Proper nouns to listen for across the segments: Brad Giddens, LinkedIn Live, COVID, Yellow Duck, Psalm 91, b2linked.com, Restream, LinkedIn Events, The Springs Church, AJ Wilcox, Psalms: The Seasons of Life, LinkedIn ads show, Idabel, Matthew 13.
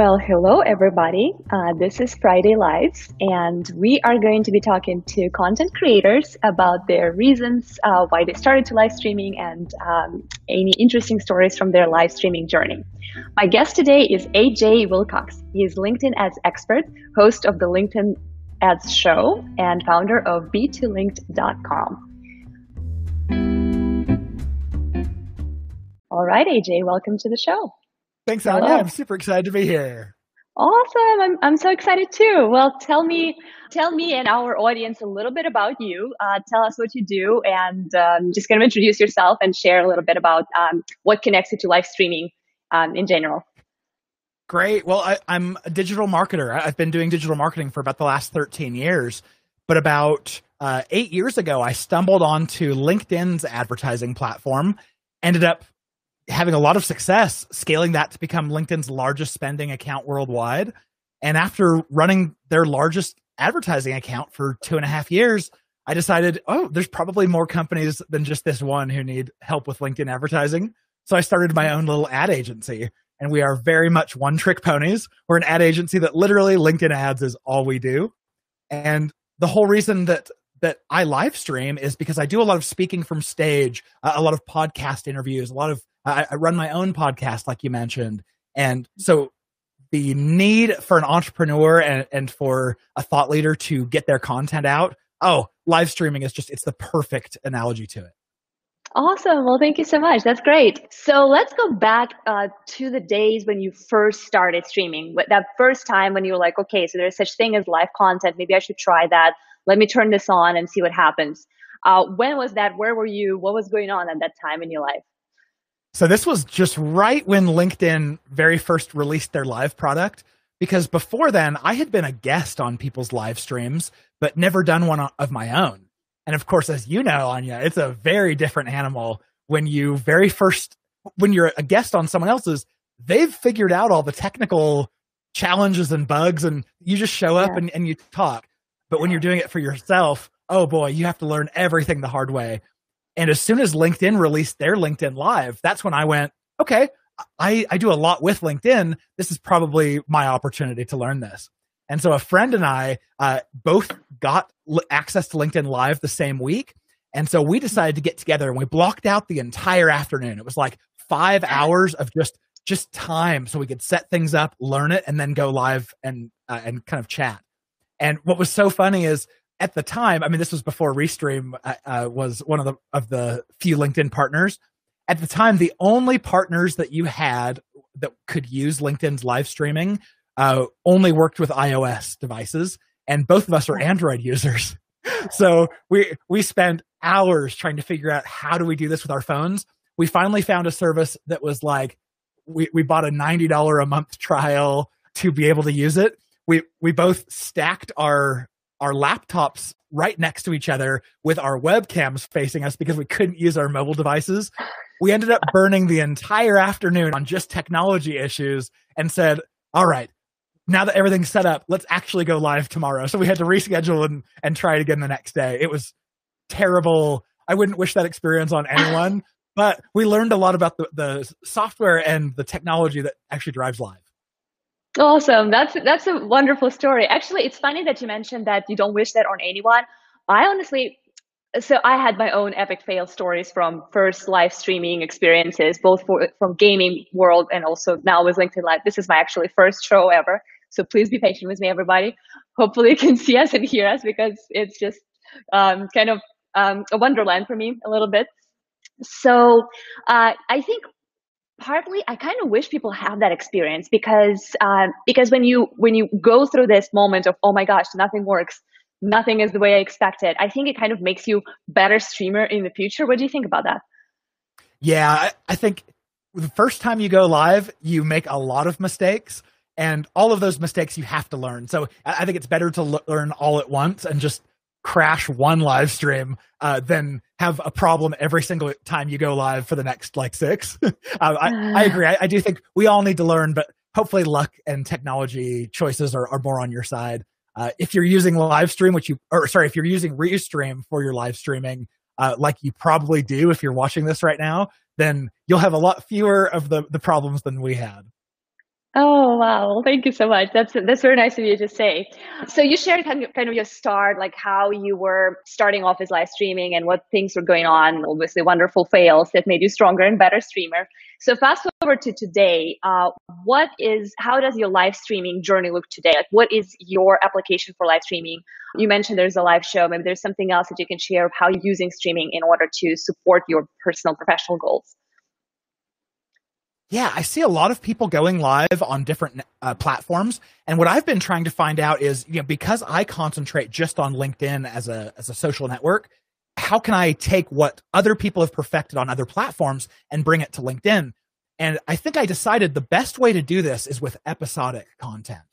Well, hello everybody. This is Friday Lives, and we are going to be talking to content creators about their reasons why they started to live streaming and any interesting stories from their live streaming journey. My guest today is AJ Wilcox. He is LinkedIn ads expert, host of the LinkedIn ads show, and founder of b2linked.com. All right, AJ, welcome to the show. Thanks, Anya. I'm super excited to be here. Awesome. I'm so excited too. Well, tell me and our audience a little bit about you. Tell us what you do, and just kind of introduce yourself and share a little bit about what connects you to live streaming in general. Great. Well, I'm a digital marketer. I've been doing digital marketing for about the last 13 years, but about 8 years ago, I stumbled onto LinkedIn's advertising platform, ended up having a lot of success scaling that to become LinkedIn's largest spending account worldwide. And after running their largest advertising account for 2.5 years, I decided, oh, there's probably more companies than just this one who need help with LinkedIn advertising. So I started my own little ad agency, and we are very much one-trick ponies. We're an ad agency that literally LinkedIn ads is all we do. And the whole reason that I live stream is because I do a lot of speaking from stage, a lot of podcast interviews, a lot of I run my own podcast, like you mentioned. And so the need for an entrepreneur and for a thought leader to get their content out, live streaming is just, it's the perfect analogy to it. Awesome. Well, thank you so much. That's great. So let's go back to the days when you first started streaming, that first time when you were like, okay, so there's such thing as live content. Maybe I should try that. Let me turn this on and see what happens. When was that? Where were you? What was going on at that time in your life? So this was just right when LinkedIn very first released their live product, because before then I had been a guest on people's live streams, but never done one of my own. And of course, as you know, Anya, it's a very different animal when you're a guest on someone else's. They've figured out all the technical challenges and bugs, and you just show up and you talk. But when you're doing it for yourself, oh boy, you have to learn everything the hard way. And as soon as LinkedIn released their LinkedIn Live, that's when I went, okay, I do a lot with LinkedIn. This is probably my opportunity to learn this. And so a friend and I both got access to LinkedIn Live the same week. And so we decided to get together, and we blocked out the entire afternoon. It was like 5 hours of just time so we could set things up, learn it, and then go live and kind of chat. And what was so funny is, at the time, I mean, this was before Restream was one of the few LinkedIn partners. At the time, the only partners that you had that could use LinkedIn's live streaming only worked with iOS devices, and both of us are Android users. So we spent hours trying to figure out, how do we do this with our phones? We finally found a service that was like, we bought a $90 a month trial to be able to use it. We both stacked our laptops right next to each other with our webcams facing us because we couldn't use our mobile devices. We ended up burning the entire afternoon on just technology issues and said, all right, now that everything's set up, let's actually go live tomorrow. So we had to reschedule and try it again the next day. It was terrible. I wouldn't wish that experience on anyone, but we learned a lot about the software and the technology that actually drives live. Awesome. That's a wonderful story. Actually, it's funny that you mentioned that you don't wish that on anyone. I had my own epic fail stories from first live streaming experiences, both from gaming world and also now with LinkedIn Live. This is my actually first show ever. So please be patient with me, everybody. Hopefully you can see us and hear us, because it's just kind of a wonderland for me a little bit. So I think partly, I kind of wish people have that experience, because when you go through this moment of, oh my gosh, nothing works, nothing is the way I expected, I think it kind of makes you better streamer in the future. What do you think about that? Yeah, I think the first time you go live, you make a lot of mistakes, and all of those mistakes you have to learn. So I think it's better to learn all at once and just crash one live stream then have a problem every single time you go live for the next like six. I agree. I do think we all need to learn, but hopefully luck and technology choices are more on your side. If you're using if you're using Restream for your live streaming, like you probably do if you're watching this right now, then you'll have a lot fewer of the problems than we had. Oh, wow. Thank you so much. That's very nice of you to say. So you shared kind of your start, like how you were starting off as live streaming and what things were going on, obviously wonderful fails that made you stronger and better streamer. So fast forward to today, how does your live streaming journey look today? Like, what is your application for live streaming? You mentioned there's a live show. Maybe there's something else that you can share of how you're using streaming in order to support your personal professional goals. Yeah, I see a lot of people going live on different platforms, and what I've been trying to find out is, you know, because I concentrate just on LinkedIn as a social network, how can I take what other people have perfected on other platforms and bring it to LinkedIn? And I think I decided the best way to do this is with episodic content.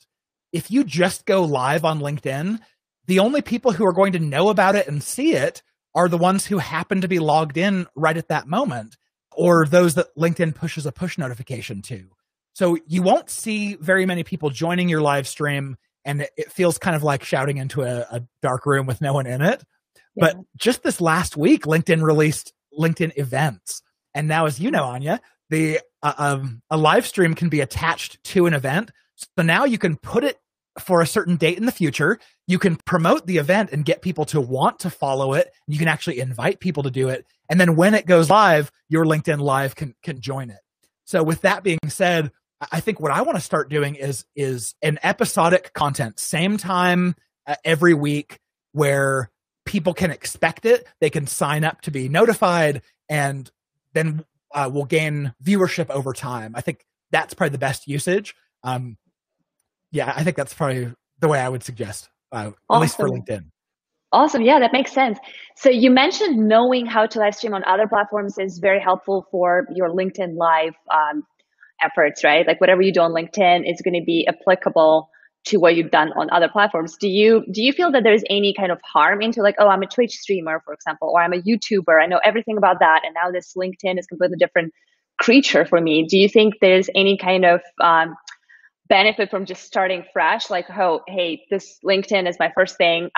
If you just go live on LinkedIn, the only people who are going to know about it and see it are the ones who happen to be logged in right at that moment, or those that LinkedIn pushes a push notification to. So you won't see very many people joining your live stream, and it feels kind of like shouting into a dark room with no one in it. Yeah. But just this last week, LinkedIn released LinkedIn Events. And now, as you know, Anya, a live stream can be attached to an event. So now you can put it for a certain date in the future. You can promote the event and get people to want to follow it. You can actually invite people to do it. And then when it goes live, your LinkedIn Live can join it. So with that being said, I think what I want to start doing is an episodic content, same time every week, where people can expect it. They can sign up to be notified, and then we'll gain viewership over time. I think that's probably the best usage. Yeah, I think that's probably the way I would suggest, at least for LinkedIn. Awesome. Yeah, that makes sense. So you mentioned knowing how to live stream on other platforms is very helpful for your LinkedIn Live efforts, right? Like whatever you do on LinkedIn is going to be applicable to what you've done on other platforms. Do you feel that there's any kind of harm into, like, oh, I'm a Twitch streamer, for example, or I'm a YouTuber. I know everything about that, and now this LinkedIn is a completely different creature for me. Do you think there's any kind of benefit from just starting fresh, like, oh, hey, this LinkedIn is my first thing,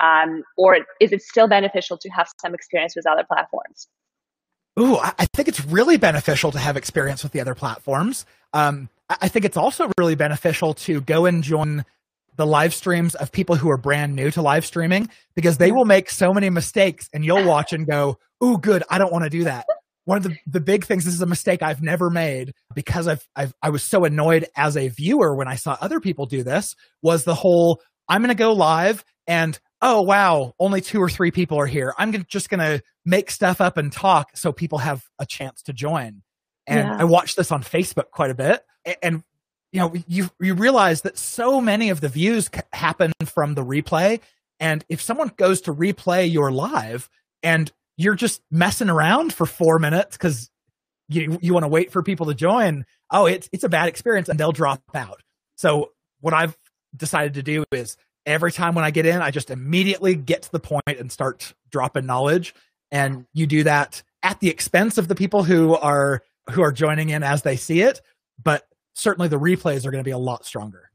or is it still beneficial to have some experience with other platforms? Ooh, I think it's really beneficial to have experience with the other platforms. I think it's also really beneficial to go and join the live streams of people who are brand new to live streaming, because they will make so many mistakes, and you'll watch and go, ooh, good, I don't want to do that. One of the big things, this is a mistake I've never made, because I was so annoyed as a viewer when I saw other people do this, was the whole, I'm going to go live and, oh, wow, only 2 or 3 people are here. I'm just going to make stuff up and talk so people have a chance to join. And yeah. I watched this on Facebook quite a bit. And you know, you realize that so many of the views happen from the replay. And if someone goes to replay your live and you're just messing around for 4 minutes because you want to wait for people to join, oh, it's a bad experience, and they'll drop out. So what I've decided to do is every time when I get in, I just immediately get to the point and start dropping knowledge. And you do that at the expense of the people who are joining in as they see it. But certainly the replays are going to be a lot stronger.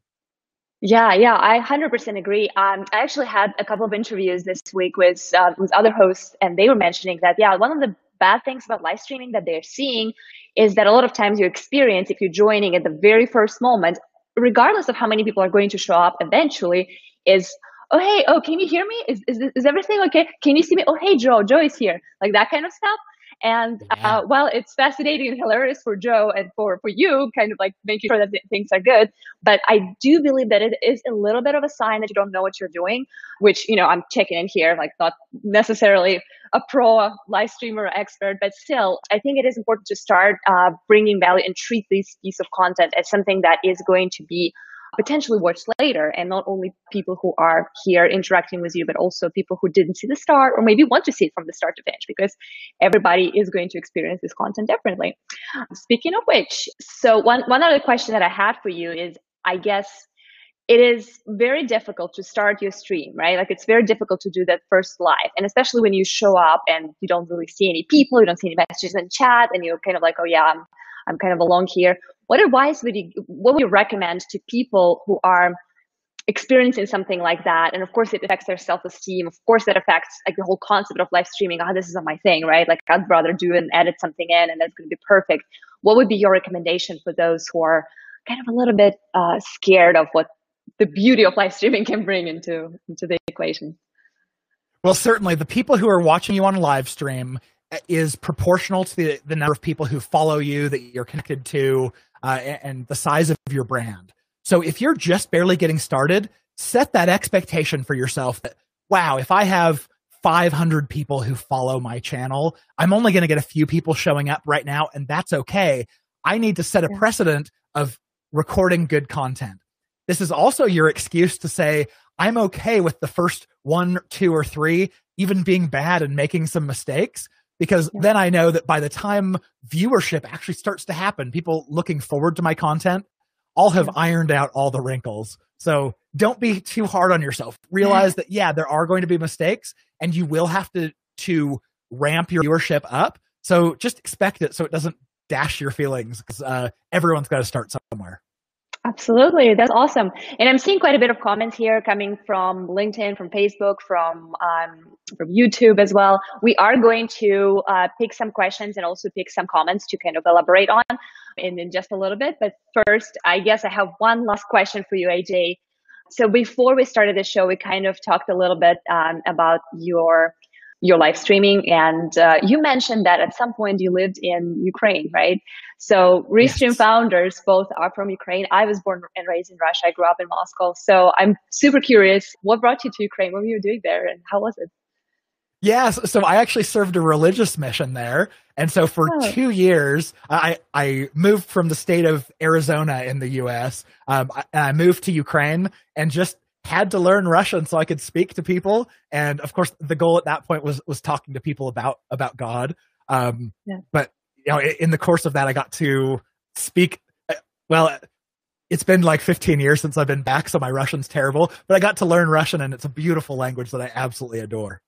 Yeah, I 100% agree. I actually had a couple of interviews this week with other hosts, and they were mentioning that, yeah, one of the bad things about live streaming that they're seeing is that a lot of times your experience, if you're joining at the very first moment, regardless of how many people are going to show up eventually, is, oh, hey, oh, can you hear me? Is everything okay? Can you see me? Oh, hey, Joe is here. Like that kind of stuff. And while it's fascinating and hilarious for Joe and for you, kind of like making sure that things are good, but I do believe that it is a little bit of a sign that you don't know what you're doing, which, you know, I'm checking in here, like not necessarily a pro live streamer expert, but still, I think it is important to start bringing value and treat this piece of content as something that is going to be potentially watched later, and not only people who are here interacting with you, but also people who didn't see the start or maybe want to see it from the start to finish, because everybody is going to experience this content differently. Speaking of which, so one other question that I had for you is, I guess it is very difficult to start your stream, right? Like it's very difficult to do that first live. And especially when you show up and you don't really see any people, you don't see any messages in chat, and you're kind of like, oh yeah, I'm kind of along here. What would you recommend to people who are experiencing something like that? And of course, it affects their self-esteem. Of course, it affects like the whole concept of live streaming. Oh, this isn't my thing, right? Like I'd rather do and edit something in, and that's going to be perfect. What would be your recommendation for those who are kind of a little bit scared of what the beauty of live streaming can bring into the equation. Well, certainly the people who are watching you on a live stream is proportional to the number of people who follow you, that you're connected to, and the size of your brand. So if you're just barely getting started, set that expectation for yourself that, wow, if I have 500 people who follow my channel, I'm only going to get a few people showing up right now, and that's okay. I need to set a precedent of recording good content. This is also your excuse to say, I'm okay with the first 1, 2, or 3 even being bad and making some mistakes, because then I know that by the time viewership actually starts to happen, people looking forward to my content, I'll have ironed out all the wrinkles. So don't be too hard on yourself. Realize that, yeah, there are going to be mistakes and you will have to ramp your viewership up. So just expect it so it doesn't dash your feelings, because everyone's got to start somewhere. Absolutely. That's awesome. And I'm seeing quite a bit of comments here coming from LinkedIn, from Facebook, from YouTube as well. We are going to pick some questions and also pick some comments to kind of elaborate on in just a little bit. But first, I guess I have one last question for you, AJ. So before we started the show, we kind of talked a little bit about your live streaming. And you mentioned that at some point you lived in Ukraine, right? So Restream founders both are from Ukraine. I was born and raised in Russia. I grew up in Moscow. So I'm super curious, what brought you to Ukraine? What were you doing there and how was it? Yes. So I actually served a religious mission there. And so for 2 years, I moved from the state of Arizona in the US, and I moved to Ukraine and just had to learn Russian so I could speak to people. And of course, the goal at that point was talking to people about God. But you know, in the course of that, I got to speak. Well, it's been like 15 years since I've been back, so my Russian's terrible, but I got to learn Russian, and it's a beautiful language that I absolutely adore.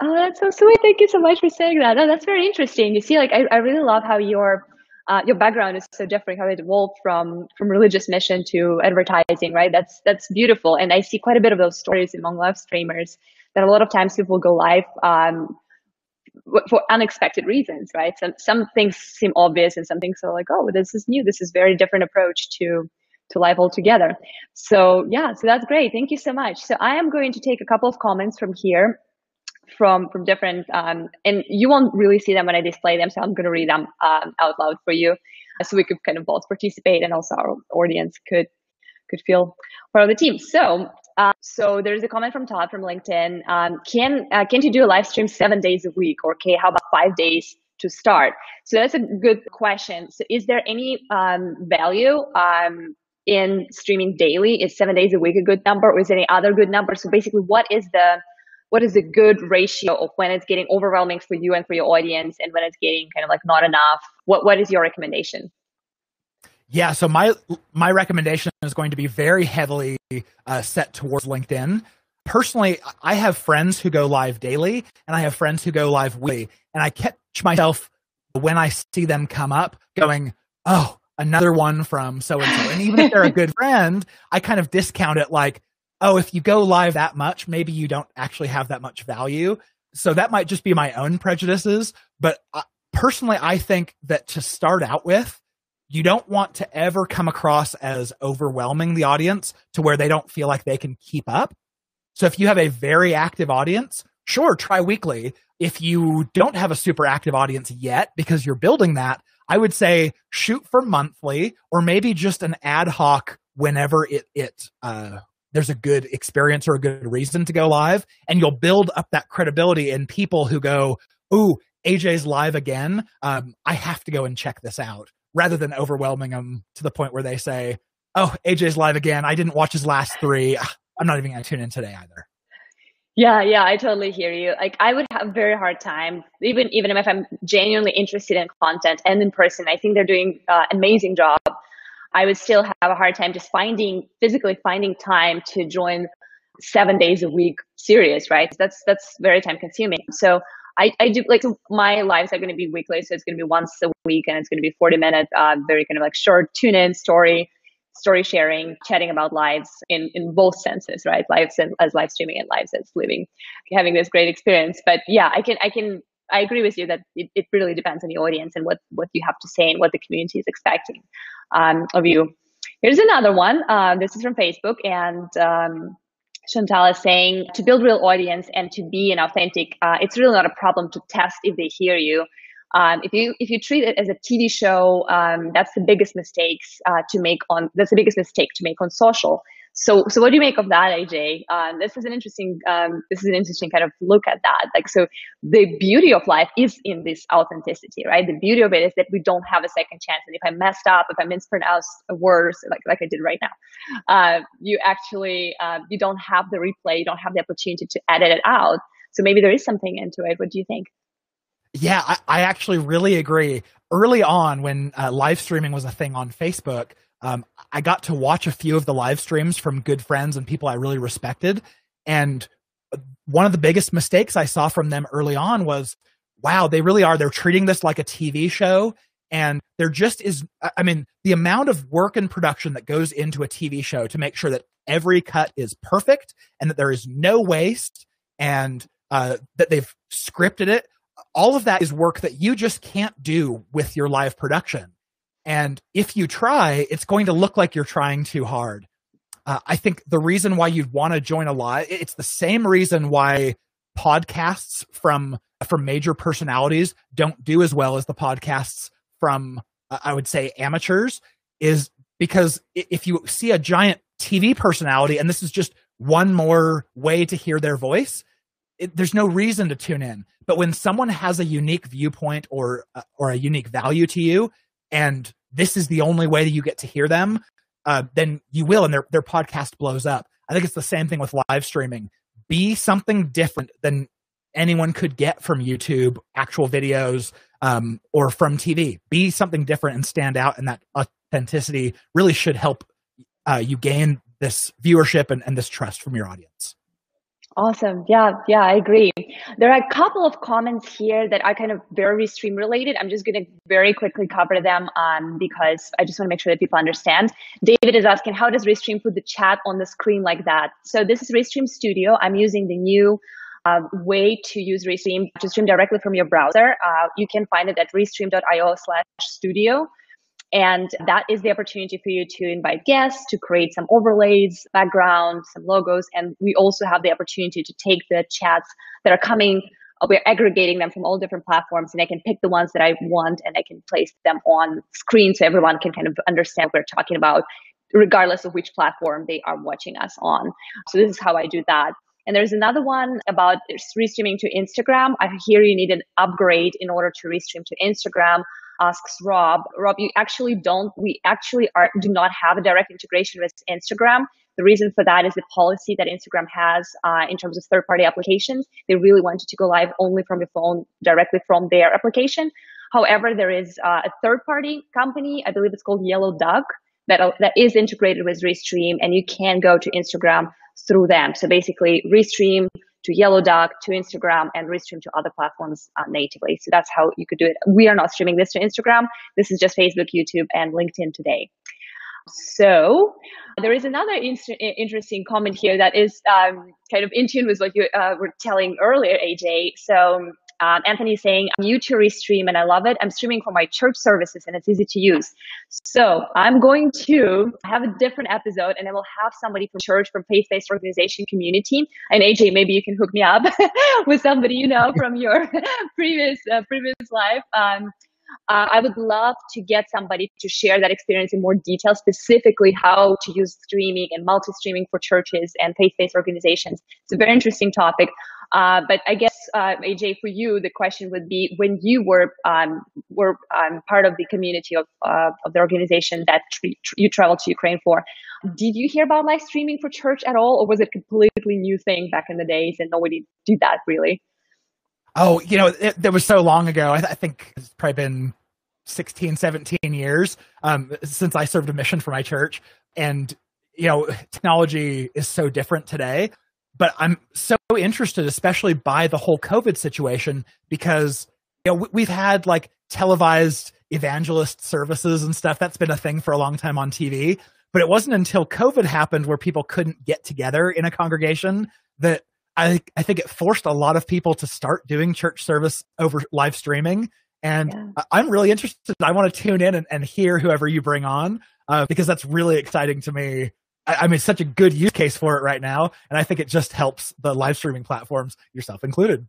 Oh, that's so sweet. Thank you so much for saying that. Oh, that's very interesting. You see, like, I really love how your background is so different, how it evolved from religious mission to advertising, right? That's beautiful. And I see quite a bit of those stories among live streamers that a lot of times people go live for unexpected reasons, right? Some things seem obvious and some things are like, oh, this is new. This is very different approach to live altogether. So yeah, so that's great. Thank you so much. So I am going to take a couple of comments from here from different, and you won't really see them when I display them, so I'm going to read them out loud for you, so we could kind of both participate and also our audience could feel part of the team. So so there's a comment from Todd from LinkedIn. Can't you do a live stream 7 days a week, or okay, how about 5 days to start? So that's a good question. So is there any value in streaming daily? Is 7 days a week a good number, or is there any other good number? So basically, what is the good ratio of when it's getting overwhelming for you and for your audience, and when it's getting kind of like not enough? What is your recommendation? Yeah, so my recommendation is going to be very heavily set towards LinkedIn. Personally, I have friends who go live daily, and I have friends who go live weekly, and I catch myself when I see them come up going, oh, another one from so-and-so. And even if they're a good friend, I kind of discount it like, oh, if you go live that much, maybe you don't actually have that much value. So that might just be my own prejudices. But personally, I think that to start out with, you don't want to ever come across as overwhelming the audience to where they don't feel like they can keep up. So if you have a very active audience, sure, try weekly. If you don't have a super active audience yet, because you're building that, I would say shoot for monthly, or maybe just an ad hoc whenever there's a good experience or a good reason to go live, and you'll build up that credibility in people who go, ooh, AJ's live again. I have to go and check this out, rather than overwhelming them to the point where they say, oh, AJ's live again. I didn't watch his last 3. I'm not even going to tune in today either. Yeah, I totally hear you. Like, I would have a very hard time, even if I'm genuinely interested in content and in person. I think they're doing an amazing job. I would still have a hard time just physically finding time to join 7 days a week series, right? That's very time consuming. So I do, like, my lives are going to be weekly. So it's going to be once a week, and it's going to be 40 minutes, very kind of like short tune in story sharing, chatting about lives in both senses, right? Lives as live streaming and lives as living, having this great experience. But yeah, I agree with you that it really depends on the audience and what you have to say and what the community is expecting of you. Here's another one. This is from Facebook, and Chantal is saying, to build real audience and to be an authentic, it's really not a problem to test if they hear you. If you treat it as a TV show, that's the biggest mistakes to make on. That's the biggest mistake to make on social. So what do you make of that, AJ? This is an interesting kind of look at that. Like, so the beauty of life is in this authenticity, right? The beauty of it is that we don't have a second chance. And if I messed up, if I mispronounced words like I did right now, you actually, you don't have the replay. You don't have the opportunity to edit it out. So maybe there is something into it. What do you think? Yeah, I actually really agree. Early on when live streaming was a thing on Facebook, I got to watch a few of the live streams from good friends and people I really respected. And one of the biggest mistakes I saw from them early on was, wow, they really are. They're treating this like a TV show. And there just is, I mean, the amount of work and production that goes into a TV show to make sure that every cut is perfect and that there is no waste and that they've scripted it. All of that is work that you just can't do with your live production. And if you try, it's going to look like you're trying too hard. I think the reason why you'd want to join a live, it's the same reason why podcasts from major personalities don't do as well as the podcasts from, I would say, amateurs, is because if you see a giant TV personality, and this is just one more way to hear their voice, there's no reason to tune in. But when someone has a unique viewpoint or a unique value to you, and this is the only way that you get to hear them, then you will, and their podcast blows up. I think it's the same thing with live streaming. Be something different than anyone could get from YouTube, actual videos, or from TV. Be something different and stand out, and that authenticity really should help you gain this viewership and this trust from your audience. Awesome. Yeah, I agree. There are a couple of comments here that are kind of very Restream related. I'm just going to very quickly cover them because I just want to make sure that people understand. David is asking, how does Restream put the chat on the screen like that? So this is Restream Studio. I'm using the new way to use Restream to stream directly from your browser. You can find it at restream.io/studio. And that is the opportunity for you to invite guests, to create some overlays, background, some logos. And we also have the opportunity to take the chats that are coming. We're aggregating them from all different platforms, and I can pick the ones that I want and I can place them on screen so everyone can kind of understand what we're talking about, regardless of which platform they are watching us on. So this is how I do that. And there's another one about restreaming to Instagram. I hear you need an upgrade in order to restream to Instagram, asks Rob. Rob, you actually don't. We actually do not have a direct integration with Instagram. The reason for that is the policy that Instagram has in terms of third-party applications. They really want you to go live only from your phone, directly from their application. However, there is a third-party company, I believe it's called Yellow Duck, that is integrated with Restream, and you can go to Instagram through them. So basically, Restream to Yellow Duck, to Instagram, and Restream to other platforms natively. So that's how you could do it. We are not streaming this to Instagram. This is just Facebook, YouTube, and LinkedIn today. So there is another interesting comment here that is kind of in tune with what you were telling earlier, AJ. So Anthony is saying, I'm new to Restream and I love it. I'm streaming for my church services and it's easy to use. So I'm going to have a different episode and I will have somebody from church, from faith-based organization community. And AJ, maybe you can hook me up with somebody, you know, from your previous life. I would love to get somebody to share that experience in more detail, specifically how to use streaming and multi-streaming for churches and faith-based organizations. It's a very interesting topic. But I guess, AJ, for you, the question would be, when you were part of the community of the organization that you traveled to Ukraine for, did you hear about live streaming for church at all? Or was it a completely new thing back in the days and nobody did that really? Oh, you know, that was so long ago. I think it's probably been 16, 17 years since I served a mission for my church. And, you know, technology is so different today. But I'm so interested, especially by the whole COVID situation, because you know we've had like televised evangelist services and stuff. That's been a thing for a long time on TV. But it wasn't until COVID happened, where people couldn't get together in a congregation, that I think it forced a lot of people to start doing church service over live streaming. And I'm really interested. I want to tune in and hear whoever you bring on because that's really exciting to me. I mean, such a good use case for it right now. And I think it just helps the live streaming platforms, yourself included.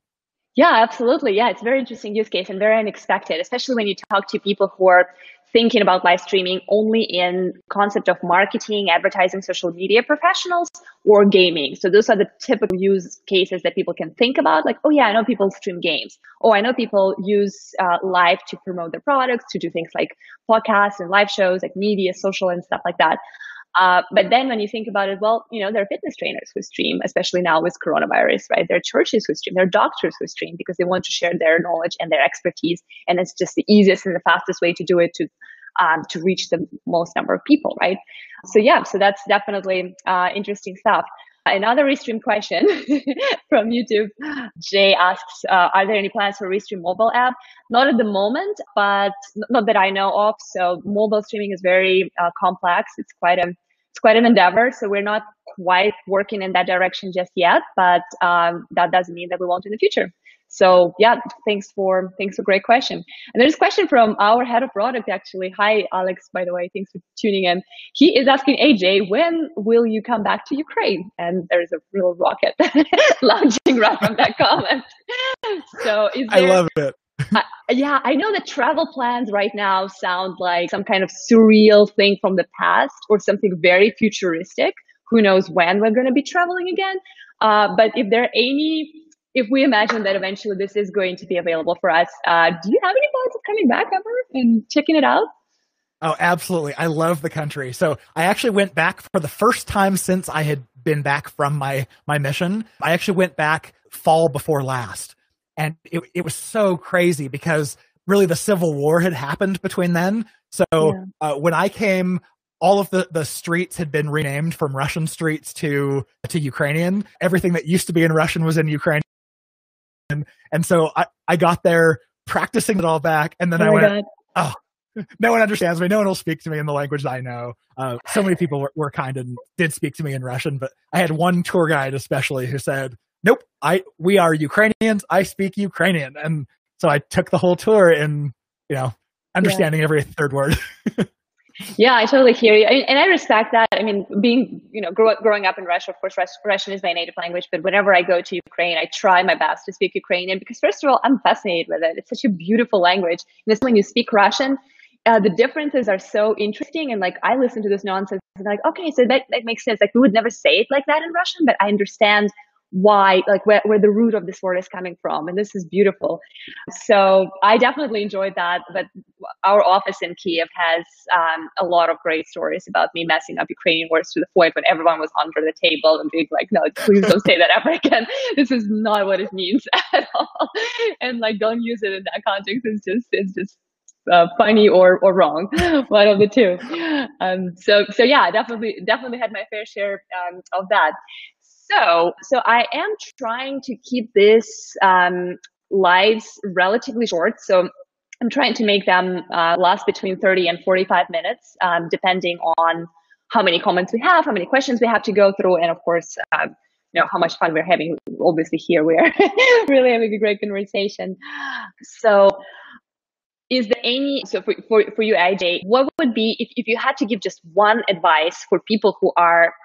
Yeah, absolutely. Yeah, it's a very interesting use case and very unexpected, especially when you talk to people who are thinking about live streaming only in concept of marketing, advertising, social media professionals, or gaming. So those are the typical use cases that people can think about. Like, oh yeah, I know people stream games. Oh, I know people use live to promote their products, to do things like podcasts and live shows, like media, social, and stuff like that. But then when you think about it, well, you know, there are fitness trainers who stream, especially now with coronavirus, right? There are churches who stream, there are doctors who stream because they want to share their knowledge and their expertise. And it's just the easiest and the fastest way to do it to reach the most number of people, right? So yeah, so that's definitely interesting stuff. Another Restream question from YouTube. Jay asks, are there any plans for Restream mobile app? Not at the moment, but not that I know of. So mobile streaming is very complex. It's quite an endeavor. So we're not quite working in that direction just yet, but that doesn't mean that we won't in the future. So yeah, thanks for great question. And there's a question from our head of product, actually. Hi, Alex, by the way, thanks for tuning in. He is asking, AJ, when will you come back to Ukraine? And there is a real rocket launching right from that comment. So is there, I love it. Yeah, I know that travel plans right now sound like some kind of surreal thing from the past or something very futuristic. Who knows when we're going to be traveling again? But if there are any... if we imagine that eventually this is going to be available for us, do you have any thoughts of coming back ever and checking it out? Oh, absolutely. I love the country. So I actually went back for the first time since I had been back from my mission. I actually went back fall before last. And it was so crazy because really the Civil War had happened between then. So when I came... all of the streets had been renamed from Russian streets to Ukrainian. Everything that used to be in Russian was in Ukrainian. And so I got there practicing it all back. And then I went, oh, no one understands me. No one will speak to me in the language that I know. So many people were kind and did speak to me in Russian. But I had one tour guide especially who said, nope, we are Ukrainians. I speak Ukrainian. And so I took the whole tour in, you know, understanding every third word. Yeah, I totally hear you. And I respect that. I mean, being, you know, growing up in Russia, of course, Russian is my native language. But whenever I go to Ukraine, I try my best to speak Ukrainian because, first of all, I'm fascinated with it. It's such a beautiful language. And it's when you speak Russian, the differences are so interesting. And like, I listen to this nonsense and like, okay, so that makes sense. Like, we would never say it like that in Russian, but I understand why, like where the root of this word is coming from. And this is beautiful. So I definitely enjoyed that. But our office in Kiev has a lot of great stories about me messing up Ukrainian words to the point when everyone was under the table and being like, no, please don't say that ever again. This is not what it means at all. And like, don't use it in that context. It's just funny or wrong, one of the two. So yeah, definitely had my fair share of that. So I am trying to keep these lives relatively short. So I'm trying to make them last between 30 and 45 minutes, depending on how many comments we have, how many questions we have to go through, and of course, you know, how much fun we're having. Obviously, here we're really having a great conversation. So is there any, so for you, AJ, what would be, if you had to give just one advice for people who are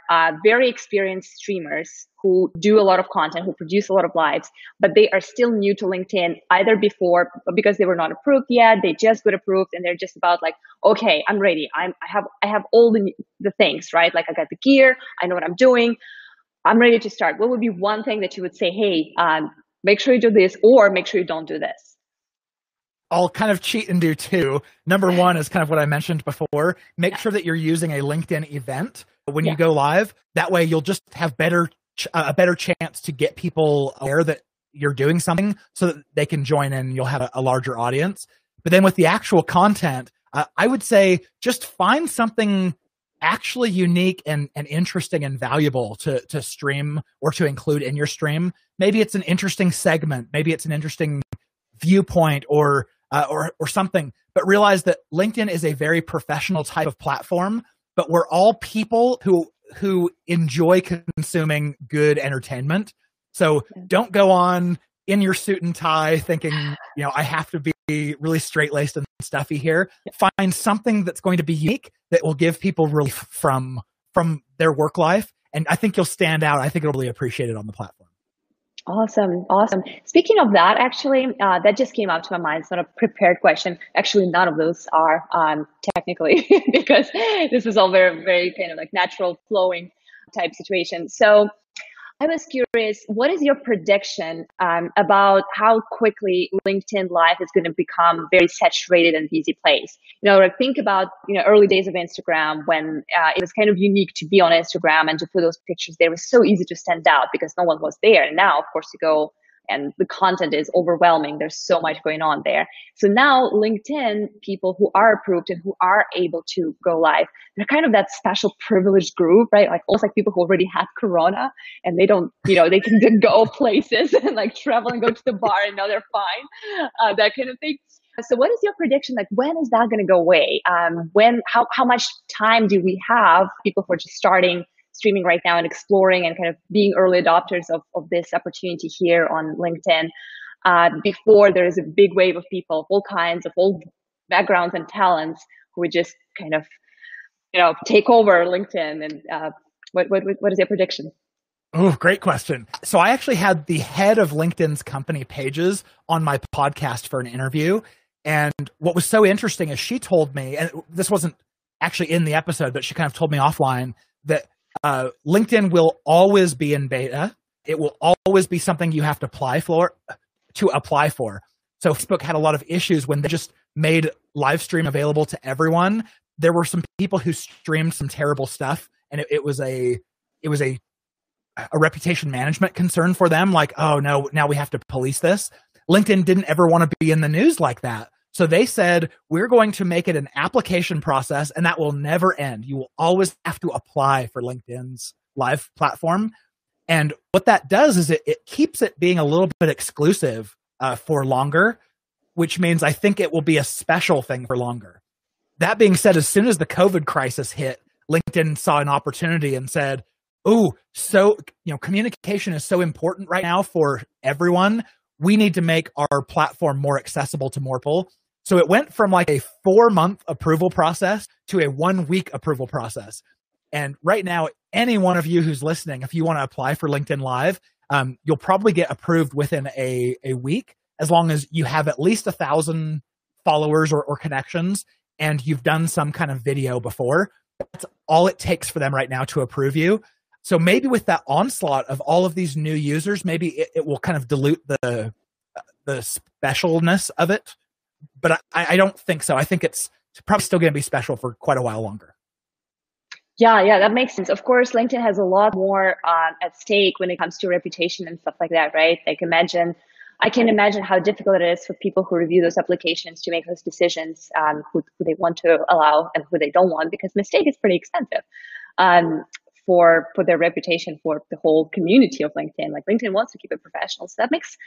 very experienced streamers, who do a lot of content, who produce a lot of lives, but they are still new to LinkedIn, either before, because they were not approved yet, they just got approved, and they're just about like, okay, I'm ready. I have all the things, right? Like I got the gear, I know what I'm doing, I'm ready to start. What would be one thing that you would say, hey, make sure you do this or make sure you don't do this? I'll kind of cheat and do two. Number one is kind of what I mentioned before. Make sure that you're using a LinkedIn event when you go live. That way you'll just have a better chance to get people aware that you're doing something so that they can join in. You'll have a larger audience. But then with the actual content, I would say just find something actually unique and interesting and valuable to stream or to include in your stream. Maybe it's an interesting segment. Maybe it's an interesting viewpoint or something, but realize that LinkedIn is a very professional type of platform, but we're all people who enjoy consuming good entertainment. So don't go on in your suit and tie thinking, you know, I have to be really straight-laced and stuffy here. Find something that's going to be unique that will give people relief from their work life. And I think you'll stand out. I think it'll really appreciate it on the platform. Awesome. Awesome. Speaking of that, actually, that just came up to my mind. It's not a prepared question. Actually, none of those are technically, because this is all very, very kind of like natural flowing type situation. So I was curious, what is your prediction about how quickly LinkedIn Live is going to become very saturated and busy place? You know, like think about, you know, early days of Instagram when it was kind of unique to be on Instagram and to put those pictures. They were so easy to stand out because no one was there. And now, of course, you go and the content is overwhelming. There's so much going on there. So now LinkedIn people who are approved and who are able to go live, they're kind of that special privileged group, right? Like almost like people who already have corona and they don't, you know, they can go places and like travel and go to the bar and now they're fine, that kind of thing. So what is your prediction? Like when is that going to go away? How much time do we have people who are just starting streaming right now and exploring and kind of being early adopters of this opportunity here on LinkedIn before there is a big wave of people of all kinds, of all backgrounds and talents who would just kind of, you know, take over LinkedIn? And what is your prediction? Oh, great question. So I actually had the head of LinkedIn's company pages on my podcast for an interview. And what was so interesting is she told me, and this wasn't actually in the episode, but she kind of told me offline that LinkedIn will always be in beta. It will always be something you have to apply for. So Facebook had a lot of issues when they just made live stream available to everyone. There were some people who streamed some terrible stuff, and it was a reputation management concern for them. Like, oh no, now we have to police this. LinkedIn didn't ever want to be in the news like that. So they said, we're going to make it an application process and that will never end. You will always have to apply for LinkedIn's live platform. And what that does is it keeps it being a little bit exclusive for longer, which means I think it will be a special thing for longer. That being said, as soon as the COVID crisis hit, LinkedIn saw an opportunity and said, oh, so, you know, communication is so important right now for everyone. We need to make our platform more accessible to more people. So it went from like a 4-month approval process to a 1-week approval process. And right now, any one of you who's listening, if you want to apply for LinkedIn Live, you'll probably get approved within a week, as long as you have at least 1,000 followers or connections, and you've done some kind of video before. That's all it takes for them right now to approve you. So maybe with that onslaught of all of these new users, maybe it will kind of dilute the specialness of it. But I don't think so. I think it's probably still going to be special for quite a while longer. Yeah, that makes sense. Of course, LinkedIn has a lot more at stake when it comes to reputation and stuff like that, right? Like I can imagine how difficult it is for people who review those applications to make those decisions, who they want to allow and who they don't want, because mistake is pretty expensive. For their reputation, for the whole community of LinkedIn. Like LinkedIn wants to keep it professional. So that makes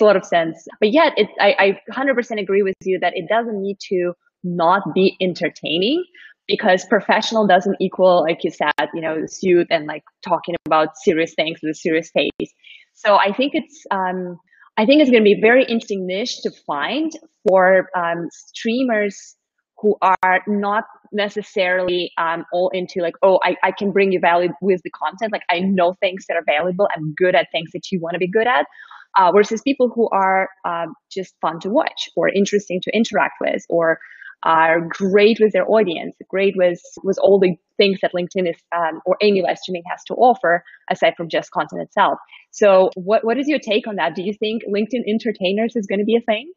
a lot of sense. But yet I 100% agree with you that it doesn't need to not be entertaining, because professional doesn't equal, like you said, you know, suit and like talking about serious things with a serious face. So I think it's going to be a very interesting niche to find for streamers who are not necessarily all into like, oh, I can bring you value with the content. Like I know things that are valuable. I'm good at things that you want to be good at. Versus people who are just fun to watch or interesting to interact with or are great with their audience, great with all the things that LinkedIn is or any live streaming has to offer aside from just content itself. So what is your take on that? Do you think LinkedIn entertainers is going to be a thing?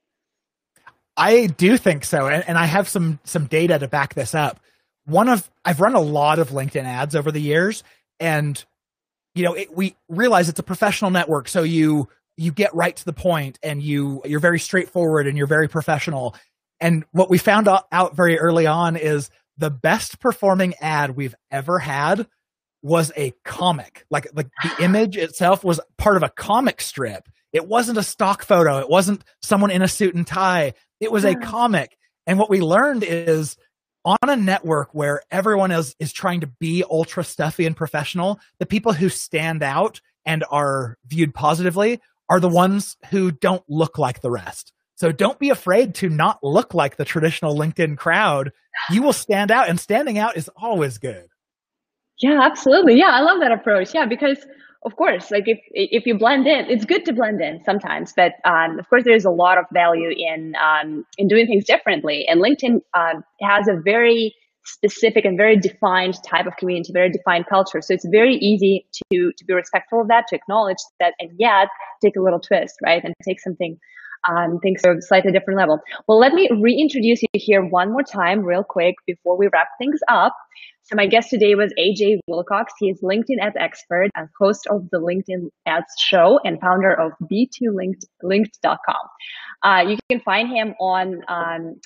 I do think so. And I have some data to back this up. I've run a lot of LinkedIn ads over the years, and, you know, we realize it's a professional network. So you get right to the point, and you're very straightforward and you're very professional. And what we found out very early on is the best performing ad we've ever had was a comic. Like the image itself was part of a comic strip. It wasn't a stock photo. It wasn't someone in a suit and tie. It was a comic. And what we learned is on a network where everyone is trying to be ultra stuffy and professional, the people who stand out and are viewed positively are the ones who don't look like the rest. So don't be afraid to not look like the traditional LinkedIn crowd. You will stand out, and standing out is always good. Yeah, absolutely. Yeah, I love that approach. Yeah, because of course, like if you blend in, it's good to blend in sometimes. But of course, there's a lot of value in doing things differently. And LinkedIn has a very specific and very defined type of community, very defined culture. So it's very easy to be respectful of that, to acknowledge that, and yet take a little twist, right? And take something, things to a slightly different level. Well, let me reintroduce you here one more time real quick before we wrap things up. So my guest today was AJ Wilcox. He is LinkedIn ads expert and host of the LinkedIn ads show and founder of b2linked.com. You can find him on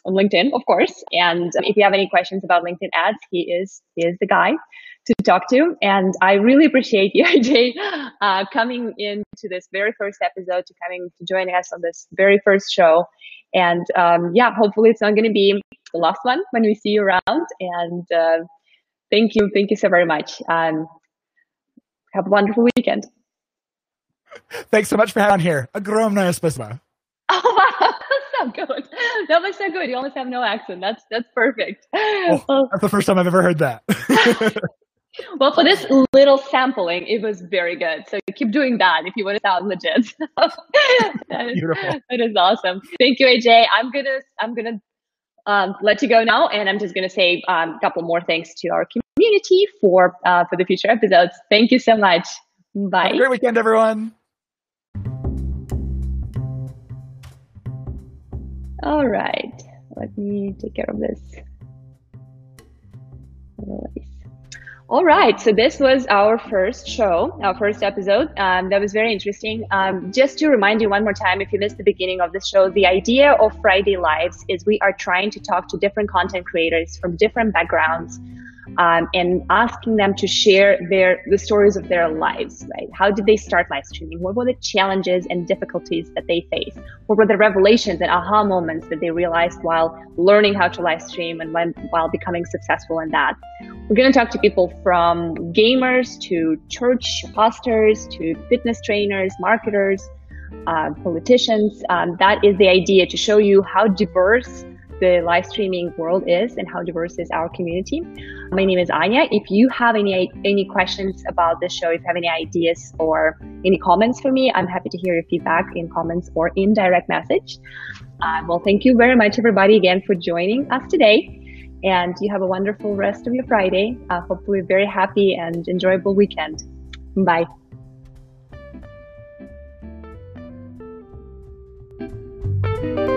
LinkedIn, of course. And if you have any questions about LinkedIn ads, he is the guy to talk to. And I really appreciate you, AJ, coming into this very first episode, to joining us on this very first show. And yeah, hopefully it's not going to be the last one when we see you around. And thank you so very much. Have a wonderful weekend. Thanks so much for having me on here. Огромное спасибо. Oh, wow. That's so good. That was so good. You almost have no accent. That's perfect. Oh, that's the first time I've ever heard that. Well, for this little sampling, it was very good. So keep doing that if you want to sound legit. Beautiful. That is awesome. Thank you, AJ. I'm gonna let you go now, and I'm just gonna say a couple more thanks to our community for the future episodes. Thank you so much. Bye. Have a great weekend, everyone. All right, let me take care of this. All right, so this was our first show, our first episode. That was very interesting. Just to remind you one more time, if you missed the beginning of the show, the idea of Friday Lives is we are trying to talk to different content creators from different backgrounds and asking them to share the stories of their lives, right? How did they start live streaming? What were the challenges and difficulties that they faced? What were the revelations and aha moments that they realized while learning how to live stream and while becoming successful in that? We're going to talk to people from gamers to church pastors to fitness trainers, marketers, politicians. That is the idea, to show you how diverse the live streaming world is and how diverse is our community. My name is Anya. If you have any questions about the show, if you have any ideas or any comments for me, I'm happy to hear your feedback in comments or in direct message. Well, thank you very much, everybody, again for joining us today. And you have a wonderful rest of your Friday. Hopefully a very happy and enjoyable weekend. Bye.